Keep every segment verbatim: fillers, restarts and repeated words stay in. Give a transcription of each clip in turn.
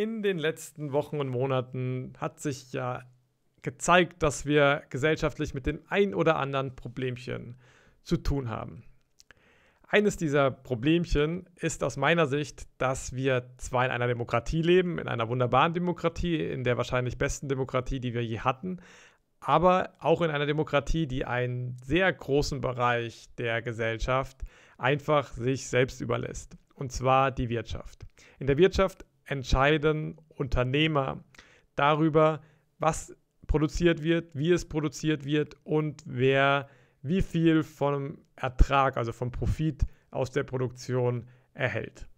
in den letzten Wochen und Monaten hat sich ja gezeigt, dass wir gesellschaftlich mit dem ein oder anderen Problemchen zu tun haben. Eines dieser Problemchen ist aus meiner Sicht, dass wir zwar in einer Demokratie leben, in einer wunderbaren Demokratie, in der wahrscheinlich besten Demokratie, die wir je hatten, aber auch in einer Demokratie, die einen sehr großen Bereich der Gesellschaft einfach sich selbst überlässt, und zwar die Wirtschaft. In der Wirtschaft entscheiden Unternehmer darüber, was produziert wird, wie es produziert wird und wer wie viel vom Ertrag, also vom Profit aus der Produktion erhält.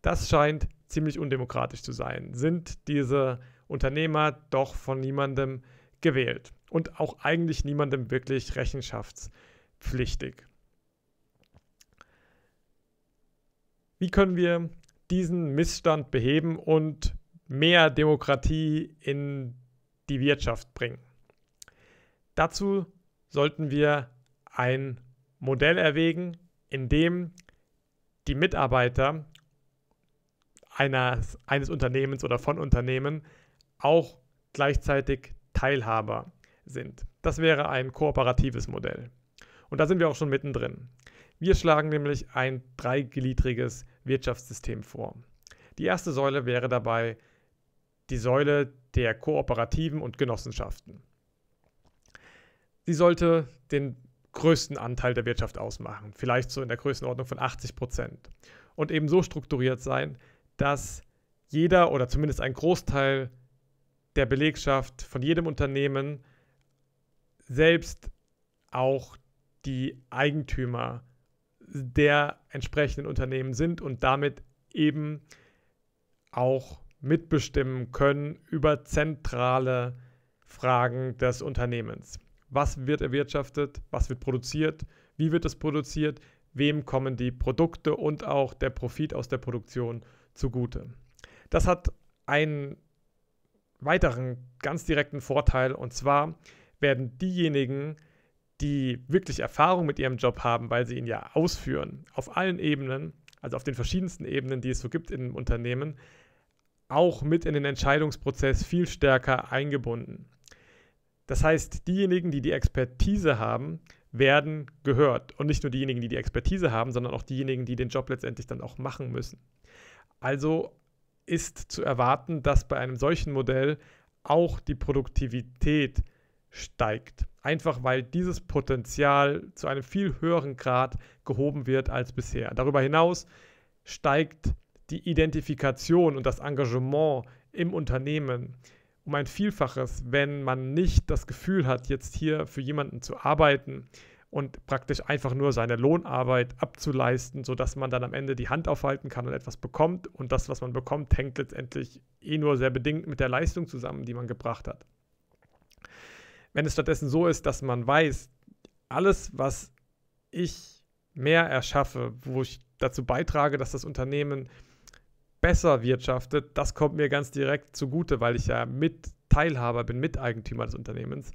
Das scheint ziemlich undemokratisch zu sein. Sind diese Unternehmer doch von niemandem gewählt und auch eigentlich niemandem wirklich rechenschaftspflichtig. Wie können wir diesen Missstand beheben und mehr Demokratie in die Wirtschaft bringen? Dazu sollten wir ein Modell erwägen, in dem die Mitarbeiter eines, eines Unternehmens oder von Unternehmen auch gleichzeitig Teilhaber sind. Das wäre ein kooperatives Modell. Und da sind wir auch schon mittendrin. Wir schlagen nämlich ein dreigliedriges Wirtschaftssystem vor. Die erste Säule wäre dabei die Säule der Kooperativen und Genossenschaften. Sie sollte den größten Anteil der Wirtschaft ausmachen, vielleicht so in der Größenordnung von achtzig Prozent. Und eben so strukturiert sein, dass jeder oder zumindest ein Großteil der Belegschaft von jedem Unternehmen selbst auch die Eigentümer der entsprechenden Unternehmen sind und damit eben auch mitbestimmen können über zentrale Fragen des Unternehmens. Was wird erwirtschaftet, was wird produziert, wie wird es produziert, wem kommen die Produkte und auch der Profit aus der Produktion zugute. Das hat einen weiteren ganz direkten Vorteil, und zwar werden diejenigen, die wirklich Erfahrung mit ihrem Job haben, weil sie ihn ja ausführen, auf allen Ebenen, also auf den verschiedensten Ebenen, die es so gibt in einem Unternehmen, auch mit in den Entscheidungsprozess viel stärker eingebunden. Das heißt, diejenigen, die die Expertise haben, werden gehört. Und nicht nur diejenigen, die die Expertise haben, sondern auch diejenigen, die den Job letztendlich dann auch machen müssen. Also ist zu erwarten, dass bei einem solchen Modell auch die Produktivität steigt. Einfach weil dieses Potenzial zu einem viel höheren Grad gehoben wird als bisher. Darüber hinaus steigt die Identifikation und das Engagement im Unternehmen um ein Vielfaches, wenn man nicht das Gefühl hat, jetzt hier für jemanden zu arbeiten und praktisch einfach nur seine Lohnarbeit abzuleisten, sodass man dann am Ende die Hand aufhalten kann und etwas bekommt. Und das, was man bekommt, hängt letztendlich eh nur sehr bedingt mit der Leistung zusammen, die man gebracht hat. Wenn es stattdessen so ist, dass man weiß, alles, was ich mehr erschaffe, wo ich dazu beitrage, dass das Unternehmen besser wirtschaftet, das kommt mir ganz direkt zugute, weil ich ja mit Teilhaber bin, Miteigentümer des Unternehmens,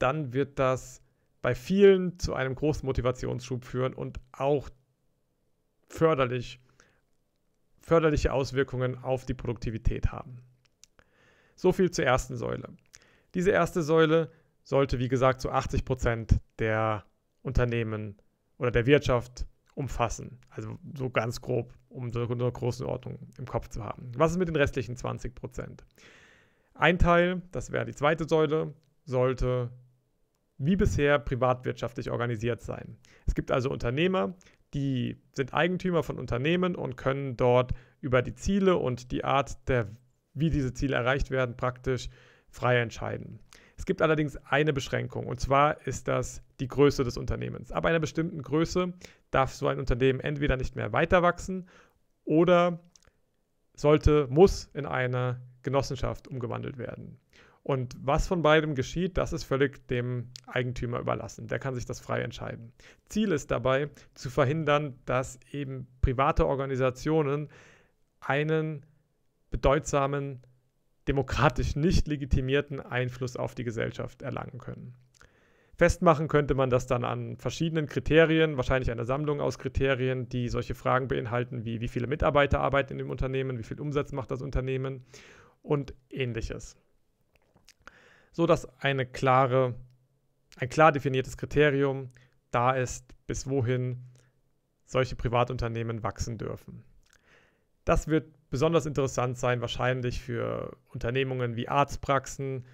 dann wird das bei vielen zu einem großen Motivationsschub führen und auch förderlich, förderliche Auswirkungen auf die Produktivität haben. So viel zur ersten Säule. Diese erste Säule sollte, wie gesagt, zu achtzig Prozent der Unternehmen oder der Wirtschaft umfassen. Also so ganz grob, um so eine große Ordnung im Kopf zu haben. Was ist mit den restlichen zwanzig Prozent? Ein Teil, das wäre die zweite Säule, sollte wie bisher privatwirtschaftlich organisiert sein. Es gibt also Unternehmer, die sind Eigentümer von Unternehmen und können dort über die Ziele und die Art, der, wie diese Ziele erreicht werden, praktisch frei entscheiden. Es gibt allerdings eine Beschränkung, und zwar ist das die Größe des Unternehmens. Ab einer bestimmten Größe darf so ein Unternehmen entweder nicht mehr weiter wachsen oder sollte, muss in eine Genossenschaft umgewandelt werden. Und was von beidem geschieht, das ist völlig dem Eigentümer überlassen. Der kann sich das frei entscheiden. Ziel ist dabei, zu verhindern, dass eben private Organisationen einen bedeutsamen, demokratisch nicht legitimierten Einfluss auf die Gesellschaft erlangen können. Festmachen könnte man das dann an verschiedenen Kriterien, wahrscheinlich einer Sammlung aus Kriterien, die solche Fragen beinhalten, wie wie viele Mitarbeiter arbeiten in dem Unternehmen, wie viel Umsatz macht das Unternehmen und ähnliches. So dass eine klare, ein klar definiertes Kriterium da ist, bis wohin solche Privatunternehmen wachsen dürfen. Das wird besonders interessant sein, wahrscheinlich für Unternehmungen wie Arztpraxen,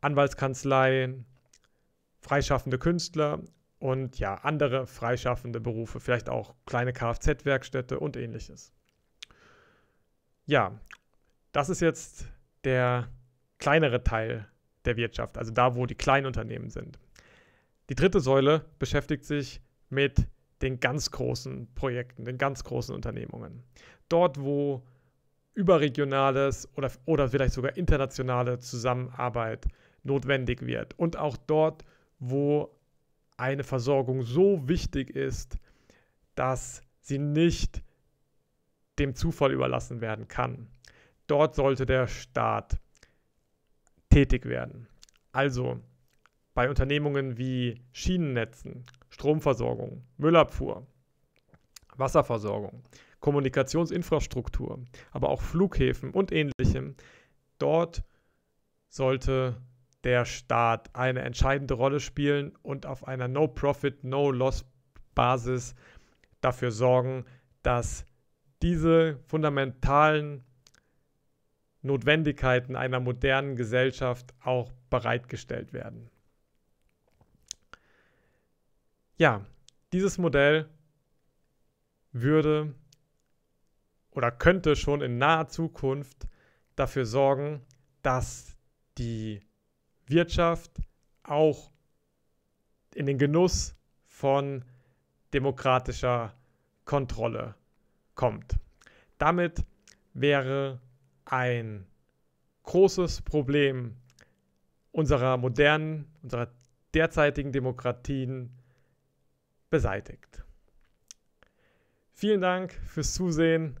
Anwaltskanzleien, freischaffende Künstler und ja, andere freischaffende Berufe, vielleicht auch kleine Kfz-Werkstätte und ähnliches. Ja, das ist jetzt der kleinere Teil der Wirtschaft, also da, wo die Kleinunternehmen sind. Die dritte Säule beschäftigt sich mit den ganz großen Projekten, den ganz großen Unternehmungen. Dort, wo überregionales oder, oder vielleicht sogar internationale Zusammenarbeit notwendig wird und auch dort, wo eine Versorgung so wichtig ist, dass sie nicht dem Zufall überlassen werden kann. Dort sollte der Staat tätig werden. Also bei Unternehmungen wie Schienennetzen, Stromversorgung, Müllabfuhr, Wasserversorgung, Kommunikationsinfrastruktur, aber auch Flughäfen und ähnlichem, dort sollte der Staat eine entscheidende Rolle spielen und auf einer No-Profit, No-Loss-Basis dafür sorgen, dass diese fundamentalen Notwendigkeiten einer modernen Gesellschaft auch bereitgestellt werden. Ja, dieses Modell würde oder könnte schon in naher Zukunft dafür sorgen, dass die Wirtschaft auch in den Genuss von demokratischer Kontrolle kommt. Damit wäre ein großes Problem unserer modernen, unserer derzeitigen Demokratien beseitigt. Vielen Dank fürs Zusehen